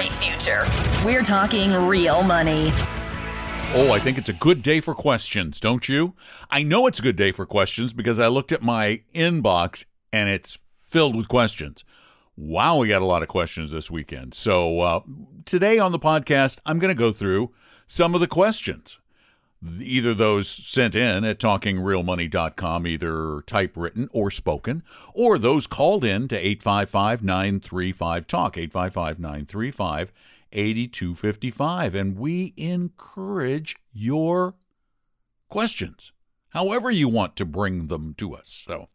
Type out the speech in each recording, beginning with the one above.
great future. We're talking real money. Oh, I think it's a good day for questions, don't you? I know it's a good day for questions because I looked at my inbox and it's filled with questions. Wow, we got a lot of questions this weekend. So today on the podcast, I'm going to go through some of the questions, either those sent in at TalkingRealMoney.com, either typewritten or spoken, or those called in to 855-935-TALK, 855-935-TALK. 8255, and we encourage your questions, however you want to bring them to us. So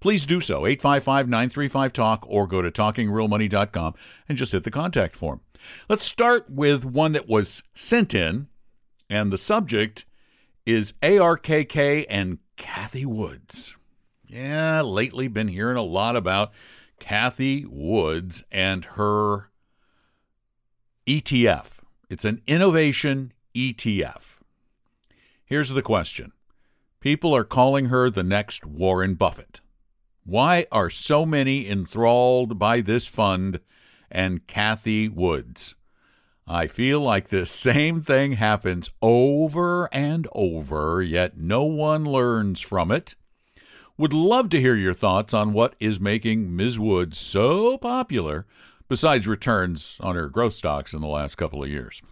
please do so, 855-935-TALK, or go to TalkingRealMoney.com and just hit the contact form. Let's start with one that was sent in, and the subject is ARKK and Cathie Woods. Yeah, lately been hearing a lot about Cathie Woods and her ETF. It's an innovation ETF. Here's the question. People are calling her the next Warren Buffett. Why are so many enthralled by this fund and Cathie Woods? I feel like this same thing happens over and over, yet no one learns from it. Would love to hear your thoughts on what is making Ms. Woods so popular, besides returns on her growth stocks in the last couple of years.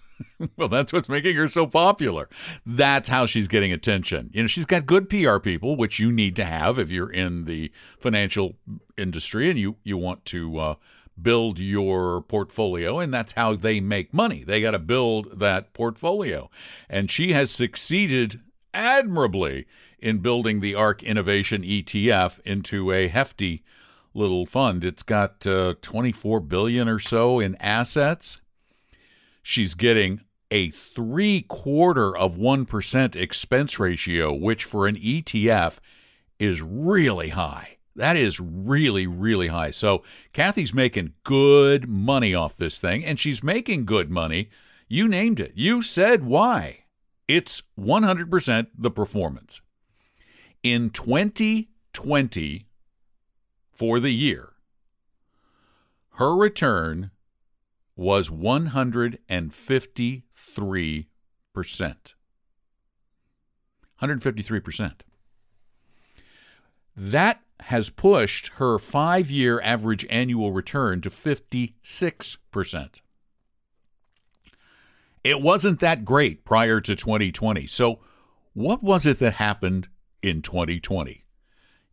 Well, that's what's making her so popular. That's how she's getting attention. You know, she's got good PR people, which you need to have if you're in the financial industry and you want to build your portfolio, and that's how they make money. They got to build that portfolio. And she has succeeded admirably in building the ARK Innovation ETF into a hefty little fund. It's got $24 billion or so in assets. She's getting a 0.75% of 1% expense ratio, which for an ETF is really high. That is really, really high. So Cathie's making good money off this thing, and she's making good money. You named it. You said why. It's 100% the performance. In 2020, for the year, her return was 153%. 153%. That has pushed her 5-year average annual return to 56%. It wasn't that great prior to 2020. So what was it that happened in 2020?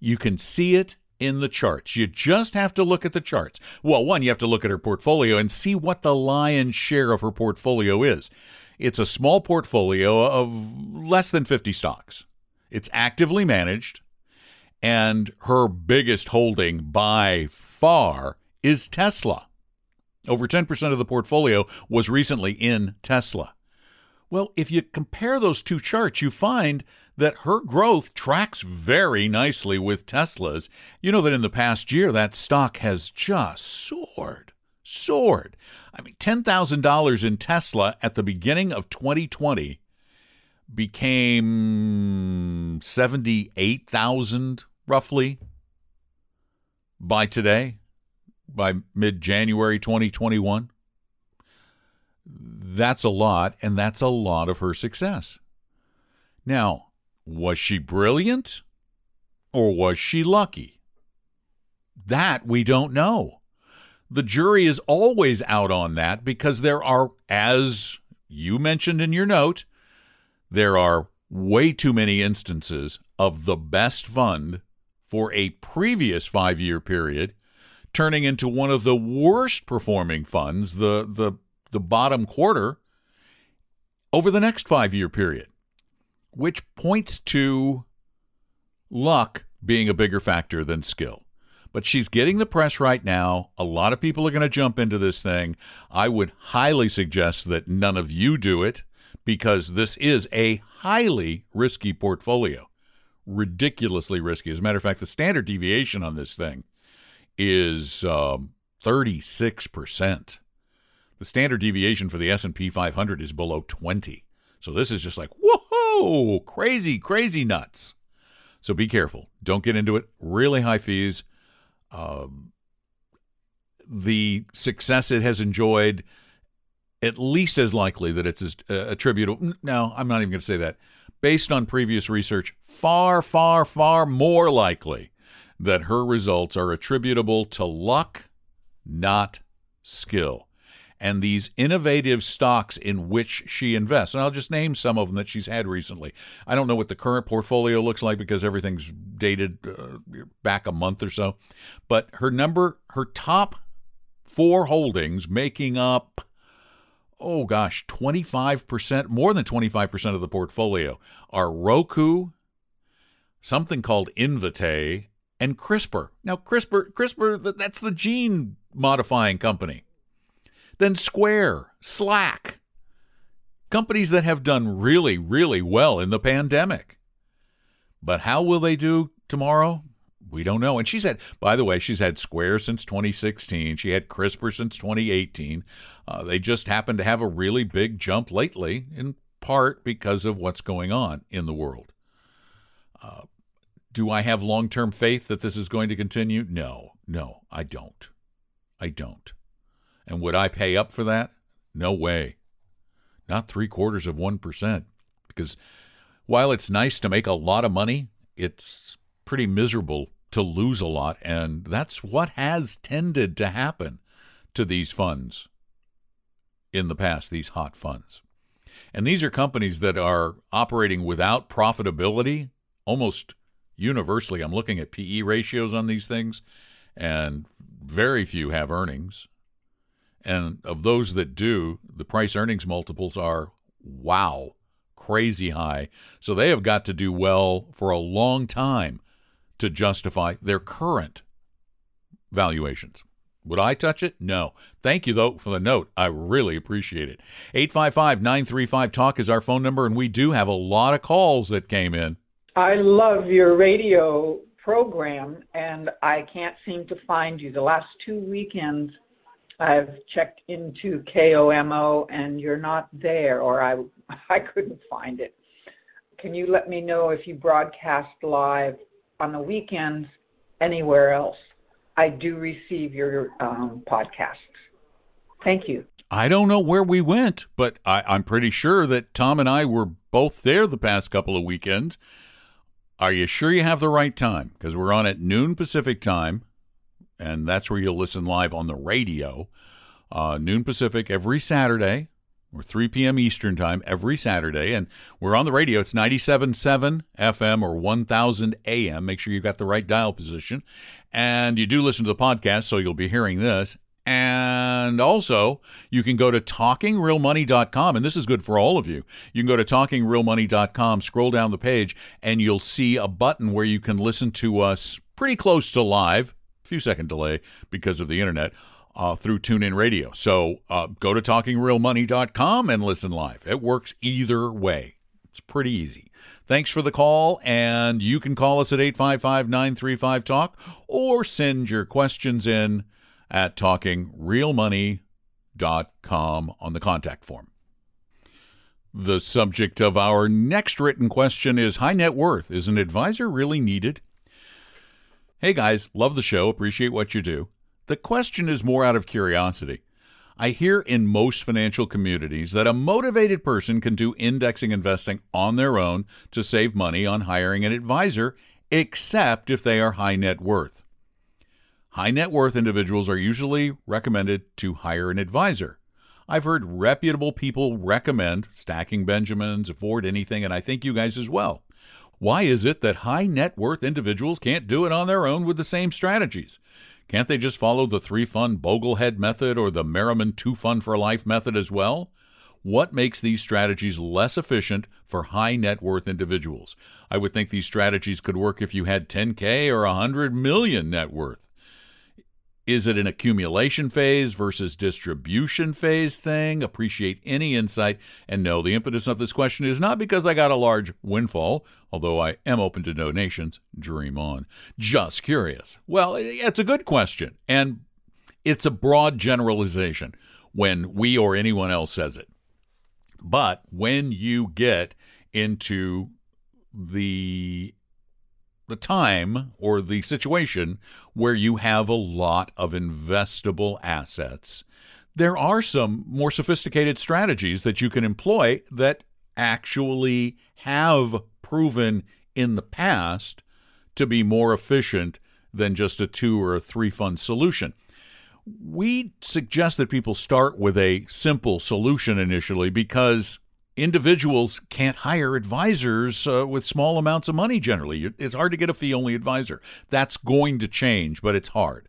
You can see it in the charts. You just have to look at the charts. Well, one, you have to look at her portfolio and see what the lion's share of her portfolio is. It's a small portfolio of less than 50 stocks. It's actively managed, and her biggest holding by far is Tesla. Over 10% of the portfolio was recently in Tesla. Well, if you compare those two charts, you find that her growth tracks very nicely with Tesla's. You know that in the past year, that stock has just soared. I mean, $10,000 in Tesla at the beginning of 2020 became $78,000 roughly by today, by mid-January 2021. That's a lot, and that's a lot of her success. Now, was she brilliant or was she lucky? That we don't know. The jury is always out on that because there are, as you mentioned in your note, there are way too many instances of the best fund for a previous 5-year period turning into one of the worst performing funds, the bottom quarter, over the next 5-year period, which points to luck being a bigger factor than skill. But she's getting the press right now. A lot of people are going to jump into this thing. I would highly suggest that none of you do it because this is a highly risky portfolio, ridiculously risky. As a matter of fact, the standard deviation on this thing is 36%. The standard deviation for the S&P 500 is below 20. So this is just like, whoa, crazy, crazy nuts. So be careful. Don't get into it. Really high fees. The success it has enjoyed at least as likely that it's attributable. No, I'm not even going to say that. Based on previous research, far, far, far more likely that her results are attributable to luck, not skill. And these innovative stocks in which she invests, and I'll just name some of them that she's had recently. I don't know what the current portfolio looks like because everything's dated back a month or so, but her top four holdings making up, 25%, more than 25% of the portfolio are Roku, something called Invitae, and CRISPR. Now, CRISPR, that's the gene-modifying company. Then Square, Slack, companies that have done really, really well in the pandemic. But how will they do tomorrow? We don't know. And she's had Square since 2016. She had CRISPR since 2018. They just happened to have a really big jump lately, in part because of what's going on in the world. Do I have long-term faith that this is going to continue? No, I don't. And would I pay up for that? No way. Not 0.75% because while it's nice to make a lot of money, it's pretty miserable to lose a lot, and that's what has tended to happen to these funds in the past, these hot funds. And these are companies that are operating without profitability almost universally. I'm looking at PE ratios on these things, and very few have earnings. And of those that do, the price-earnings multiples are, crazy high. So they have got to do well for a long time to justify their current valuations. Would I touch it? No. Thank you, though, for the note. I really appreciate it. 855-935-TALK is our phone number, and we do have a lot of calls that came in. I love your radio program, and I can't seem to find you. The last two weekends, I've checked into KOMO, and you're not there, or I couldn't find it. Can you let me know if you broadcast live on the weekends anywhere else? I do receive your podcasts. Thank you. I don't know where we went, but I'm pretty sure that Tom and I were both there the past couple of weekends. Are you sure you have the right time? Because we're on at noon Pacific time. And that's where you'll listen live on the radio, noon Pacific every Saturday, or 3 p.m. Eastern time every Saturday. And we're on the radio. It's 97.7 FM or 1000 AM. Make sure you've got the right dial position. And you do listen to the podcast, so you'll be hearing this. And also, you can go to TalkingRealMoney.com, and this is good for all of you. You can go to TalkingRealMoney.com, scroll down the page, and you'll see a button where you can listen to us pretty close to live. Few-second delay because of the internet through TuneIn Radio. So go to TalkingRealMoney.com and listen live. It works either way. It's pretty easy. Thanks for the call, and you can call us at 855-935-TALK or send your questions in at TalkingRealMoney.com on the contact form. The subject of our next written question is, high net worth, is an advisor really needed? Hey guys, love the show, appreciate what you do. The question is more out of curiosity. I hear in most financial communities that a motivated person can do indexing investing on their own to save money on hiring an advisor, except if they are high net worth. High net worth individuals are usually recommended to hire an advisor. I've heard reputable people recommend Stacking Benjamins, Afford Anything, and I think you guys as well. Why is it that high net worth individuals can't do it on their own with the same strategies? Can't they just follow the 3-fund Boglehead method or the Merriman 2-fund for life method as well? What makes these strategies less efficient for high net worth individuals? I would think these strategies could work if you had 10K or 100 million net worth. Is it an accumulation phase versus distribution phase thing? Appreciate any insight. And no, the impetus of this question is not because I got a large windfall, although I am open to donations. Dream on. Just curious. Well, it's a good question, and it's a broad generalization when we or anyone else says it. But when you get into the time or the situation where you have a lot of investable assets, there are some more sophisticated strategies that you can employ that actually have proven in the past to be more efficient than just a 2 or a 3 fund solution. We suggest that people start with a simple solution initially because individuals can't hire advisors with small amounts of money generally. It's hard to get a fee-only advisor. That's going to change, but it's hard.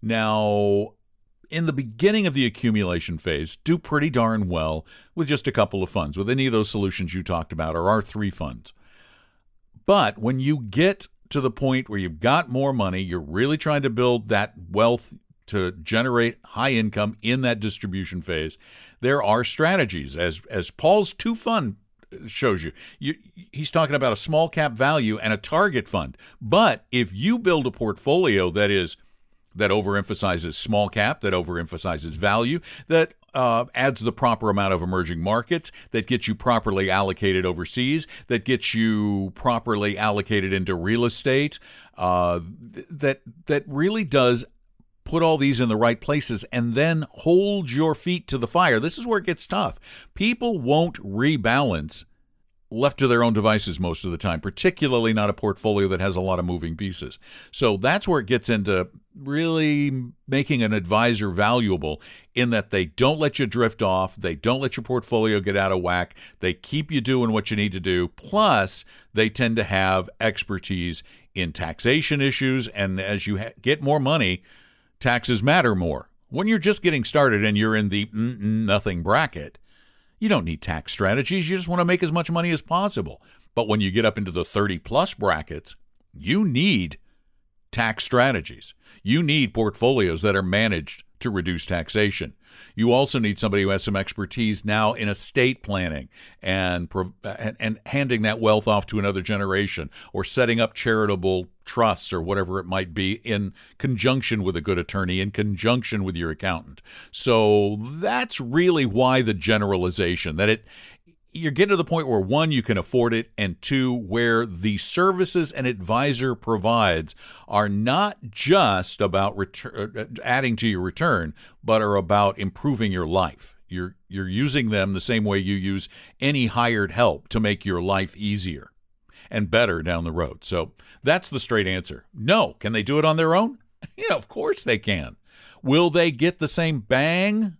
Now, in the beginning of the accumulation phase, do pretty darn well with just a couple of funds, with any of those solutions you talked about or our 3 funds. But when you get to the point where you've got more money, you're really trying to build that wealth to generate high income in that distribution phase, there are strategies. As Paul's 2 fund shows you, he's talking about a small cap value and a target fund. But if you build a portfolio that overemphasizes small cap, that overemphasizes value, that adds the proper amount of emerging markets, that gets you properly allocated overseas, that gets you properly allocated into real estate, that really does put all these in the right places, and then hold your feet to the fire. This is where it gets tough. People won't rebalance left to their own devices most of the time, particularly not a portfolio that has a lot of moving pieces. So that's where it gets into really making an advisor valuable, in that they don't let you drift off, they don't let your portfolio get out of whack, they keep you doing what you need to do, plus they tend to have expertise in taxation issues, and as you get more money, taxes matter more. When you're just getting started and you're in the nothing bracket, you don't need tax strategies. You just want to make as much money as possible. But when you get up into the 30-plus brackets, you need tax strategies. You need portfolios that are managed to reduce taxation. You also need somebody who has some expertise now in estate planning and handing that wealth off to another generation, or setting up charitable trusts or whatever it might be, in conjunction with a good attorney, in conjunction with your accountant. So that's really why the generalization, that you're getting to the point where, 1, you can afford it, and 2, where the services an advisor provides are not just about adding to your return, but are about improving your life. You're using them the same way you use any hired help to make your life easier and better down the road. So that's the straight answer. No. Can they do it on their own? Yeah, of course they can. Will they get the same bang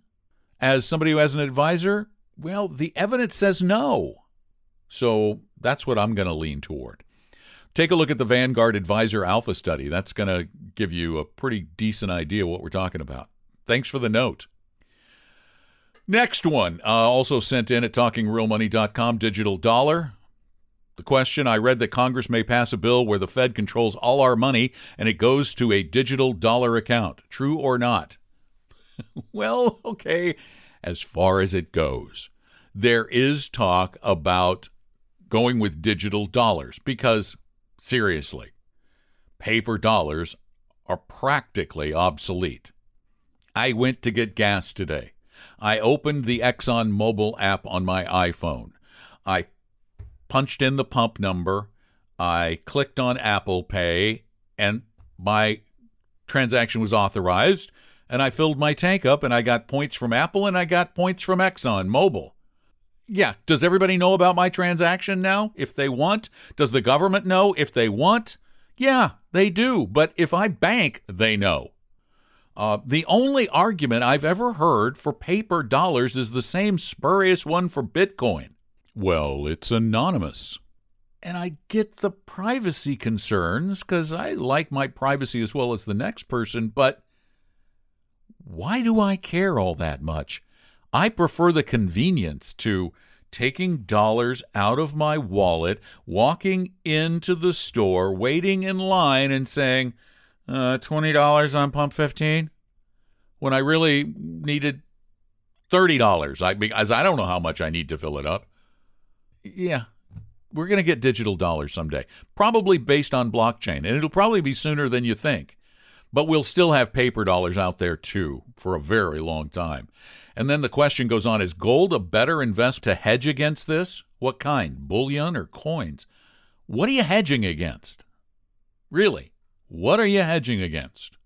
as somebody who has an advisor? Well, the evidence says no. So that's what I'm going to lean toward. Take a look at the Vanguard Advisor Alpha Study. That's going to give you a pretty decent idea what we're talking about. Thanks for the note. Next one, also sent in at TalkingRealMoney.com, digital dollar. The question, I read that Congress may pass a bill where the Fed controls all our money and it goes to a digital dollar account. True or not? Well, okay. As far as it goes, there is talk about going with digital dollars because, seriously, paper dollars are practically obsolete. I went to get gas today. I opened the ExxonMobil app on my iPhone. I punched in the pump number. I clicked on Apple Pay, and my transaction was authorized. And I filled my tank up, and I got points from Apple, and I got points from ExxonMobil. Yeah, does everybody know about my transaction now if they want? Does the government know if they want? Yeah, they do. But if I bank, they know. The only argument I've ever heard for paper dollars is the same spurious one for Bitcoin. Well, it's anonymous. And I get the privacy concerns, because I like my privacy as well as the next person, but why do I care all that much? I prefer the convenience to taking dollars out of my wallet, walking into the store, waiting in line, and saying, $20 on pump 15, when I really needed $30, because I don't know how much I need to fill it up. Yeah, we're going to get digital dollars someday, probably based on blockchain, and it'll probably be sooner than you think. But we'll still have paper dollars out there, too, for a very long time. And then the question goes on, is gold a better investment to hedge against this? What kind? Bullion or coins? What are you hedging against? Really, what are you hedging against?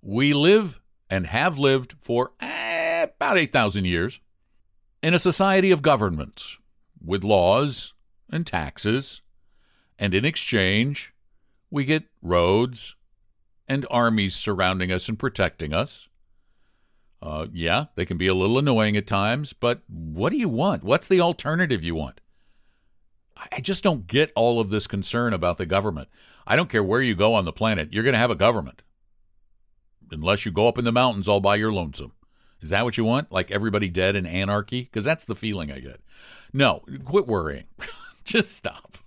We live and have lived for about 8,000 years in a society of governments with laws and taxes, and in exchange, we get roads and armies surrounding us and protecting us. Yeah, they can be a little annoying at times, but what do you want? What's the alternative you want? I just don't get all of this concern about the government. I don't care where you go on the planet, you're going to have a government. Unless you go up in the mountains all by your lonesome. Is that what you want? Like everybody dead in anarchy? Because that's the feeling I get. No, quit worrying. Just stop.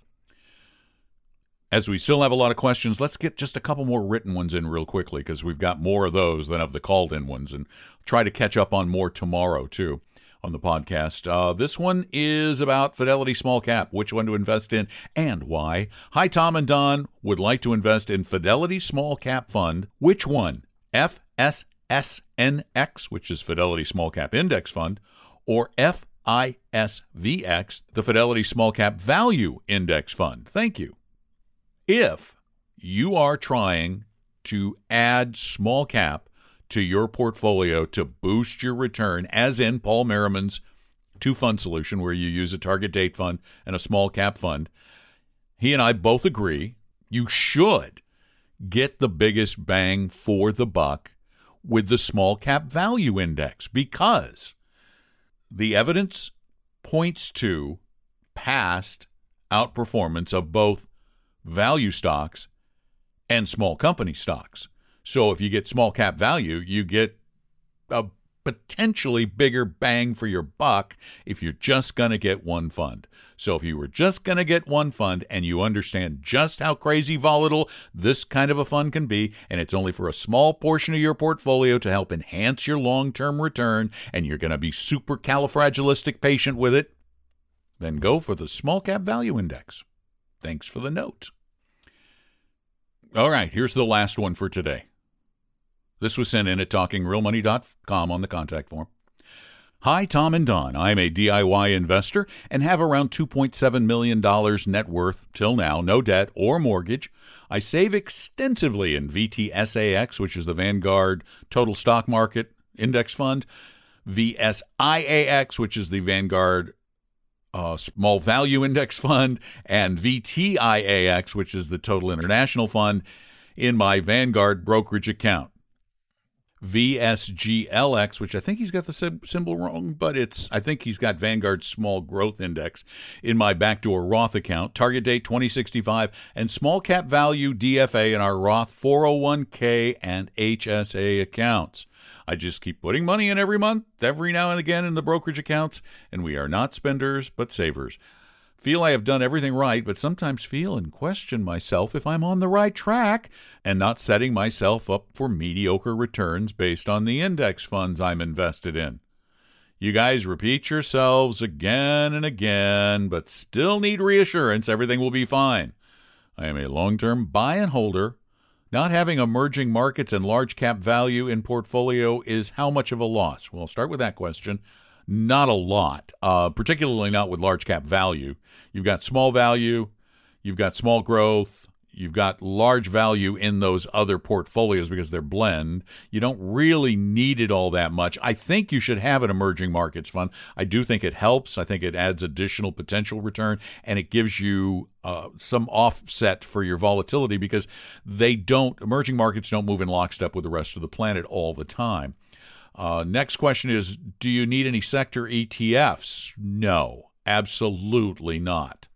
As we still have a lot of questions, let's get just a couple more written ones in real quickly because we've got more of those than of the called-in ones, and try to catch up on more tomorrow, too, on the podcast. This one is about Fidelity Small Cap, which one to invest in and why. Hi, Tom and Don. Would like to invest in Fidelity Small Cap Fund. Which one? FSSNX, which is Fidelity Small Cap Index Fund, or FISVX, the Fidelity Small Cap Value Index Fund. Thank you. If you are trying to add small cap to your portfolio to boost your return, as in Paul Merriman's two-fund solution where you use a target date fund and a small cap fund, he and I both agree you should get the biggest bang for the buck with the small cap value index because the evidence points to past outperformance of both value stocks and small company stocks. So if you get small cap value, you get a potentially bigger bang for your buck if you're just going to get one fund. So if you were just going to get one fund and you understand just how crazy volatile this kind of a fund can be, and it's only for a small portion of your portfolio to help enhance your long-term return, and you're going to be super califragilistic patient with it, then go for the small cap value index. Thanks for the note. All right, here's the last one for today. This was sent in at TalkingRealMoney.com on the contact form. Hi, Tom and Don. I'm a DIY investor and have around $2.7 million net worth till now, no debt or mortgage. I save extensively in VTSAX, which is the Vanguard Total Stock Market Index Fund, VSIAX, which is the Vanguard Small Value Index Fund, and VTIAX, which is the Total International Fund, in my Vanguard brokerage account. VSGLX, which I think he's got the symbol wrong, but I think he's got Vanguard Small Growth Index in my backdoor Roth account, target date 2065, and small cap value DFA in our Roth 401k and HSA accounts. I just keep putting money in every month, every now and again in the brokerage accounts, and we are not spenders, but savers. Feel I have done everything right, but sometimes feel and question myself if I'm on the right track and not setting myself up for mediocre returns based on the index funds I'm invested in. You guys repeat yourselves again and again, but still need reassurance everything will be fine. I am a long-term buy and holder. Not having emerging markets and large cap value in portfolio is how much of a loss? Well, I'll start with that question. Not a lot, particularly not with large cap value. You've got small value, you've got small growth, you've got large value in those other portfolios because they're blend. You don't really need it all that much. I think you should have an emerging markets fund. I do think it helps. I think it adds additional potential return, and it gives you some offset for your volatility because emerging markets don't move in lockstep with the rest of the planet all the time. Next question is, do you need any sector ETFs? No, absolutely not.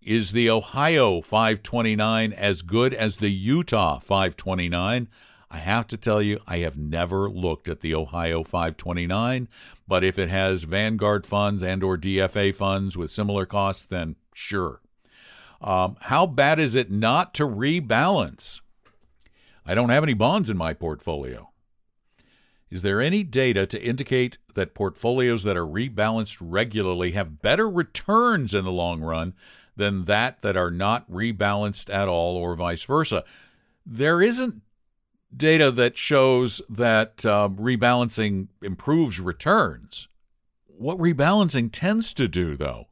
Is the Ohio 529 as good as the Utah 529? I have to tell you, I have never looked at the Ohio 529, but if it has Vanguard funds and or DFA funds with similar costs, then sure. How bad is it not to rebalance? I don't have any bonds in my portfolio. Is there any data to indicate that portfolios that are rebalanced regularly have better returns in the long run than that are not rebalanced at all, or vice versa? There isn't data that shows that rebalancing improves returns. What rebalancing tends to do, though,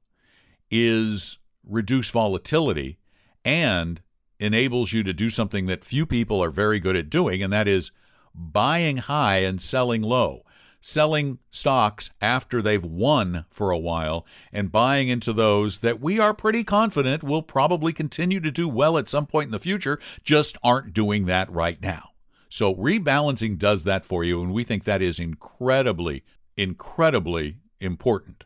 is reduce volatility and enables you to do something that few people are very good at doing, and that is buying high and selling low, selling stocks after they've won for a while and buying into those that we are pretty confident will probably continue to do well at some point in the future, just aren't doing that right now. So rebalancing does that for you, and we think that is incredibly, incredibly important.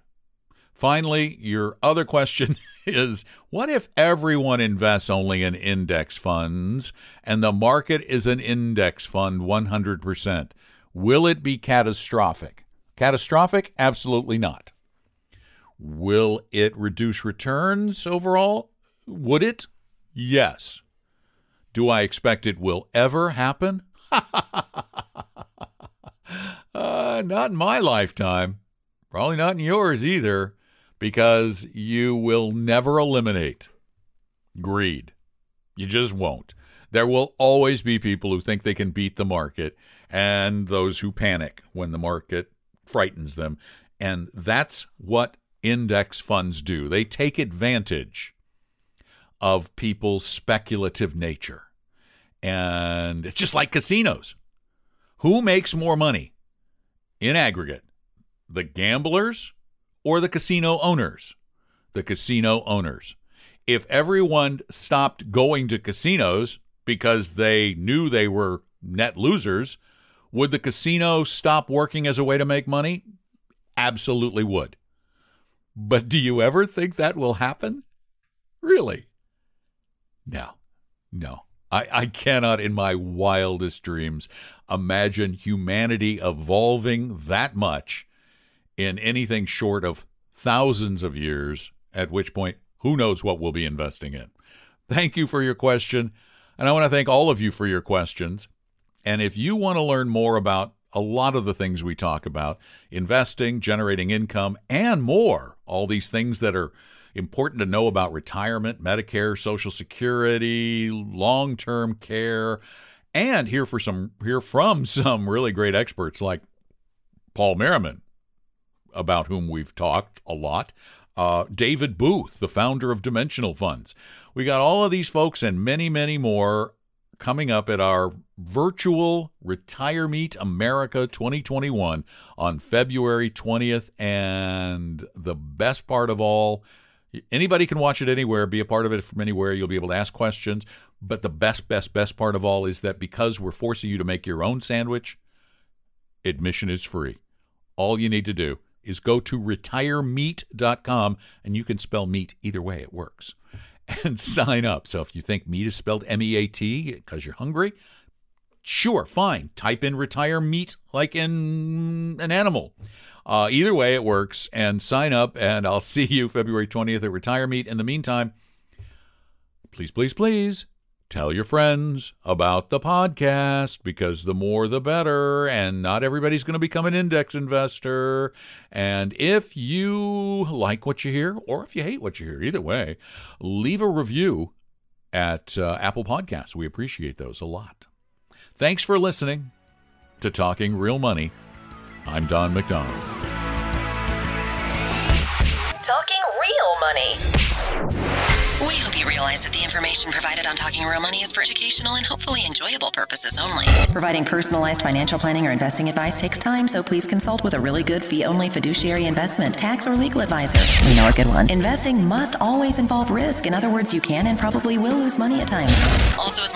Finally, your other question is, what if everyone invests only in index funds and the market is an index fund 100%? Will it be catastrophic? Catastrophic? Absolutely not. Will it reduce returns overall? Would it? Yes. Do I expect it will ever happen? Not in my lifetime. Probably not in yours either, because you will never eliminate greed. You just won't. There will always be people who think they can beat the market and those who panic when the market frightens them. And that's what index funds do. They take advantage of people's speculative nature. And it's just like casinos. Who makes more money in aggregate? The gamblers or the casino owners? The casino owners. If everyone stopped going to casinos because they knew they were net losers, would the casino stop working as a way to make money? Absolutely would. But do you ever think that will happen? Really? No. I cannot in my wildest dreams imagine humanity evolving that much in anything short of thousands of years, at which point, who knows what we'll be investing in. Thank you for your question. And I want to thank all of you for your questions. And if you want to learn more about a lot of the things we talk about, investing, generating income, and more, all these things that are important to know about retirement, Medicare, Social Security, long-term care, and hear from some really great experts like Paul Merriman, about whom we've talked a lot, David Booth, the founder of Dimensional Funds. We got all of these folks and many, many more coming up at our virtual Retire Meat America 2021 on February 20th. And the best part of all, anybody can watch it anywhere, be a part of it from anywhere. You'll be able to ask questions. But the best part of all is that because we're forcing you to make your own sandwich, admission is free. All you need to do is go to retiremeat.com, and you can spell meat either way, it works, and sign up. So if you think meat is spelled M-E-A-T because you're hungry, sure, fine. Type in retire meat like in an animal. Either way, it works. And sign up, and I'll see you February 20th at Retire Meat. In the meantime, please, please, please tell your friends about the podcast, because the more the better, and not everybody's going to become an index investor. And if you like what you hear, or if you hate what you hear, either way, leave a review at Apple Podcasts. We appreciate those a lot. Thanks for listening to Talking Real Money. I'm Don McDonald. Talking Real Money. We hope you realize that the information provided on Talking Real Money is for educational and hopefully enjoyable purposes only. Providing personalized financial planning or investing advice takes time, so please consult with a really good fee-only fiduciary investment, tax, or legal advisor. We know a good one. Investing must always involve risk. In other words, you can and probably will lose money at times. Also, as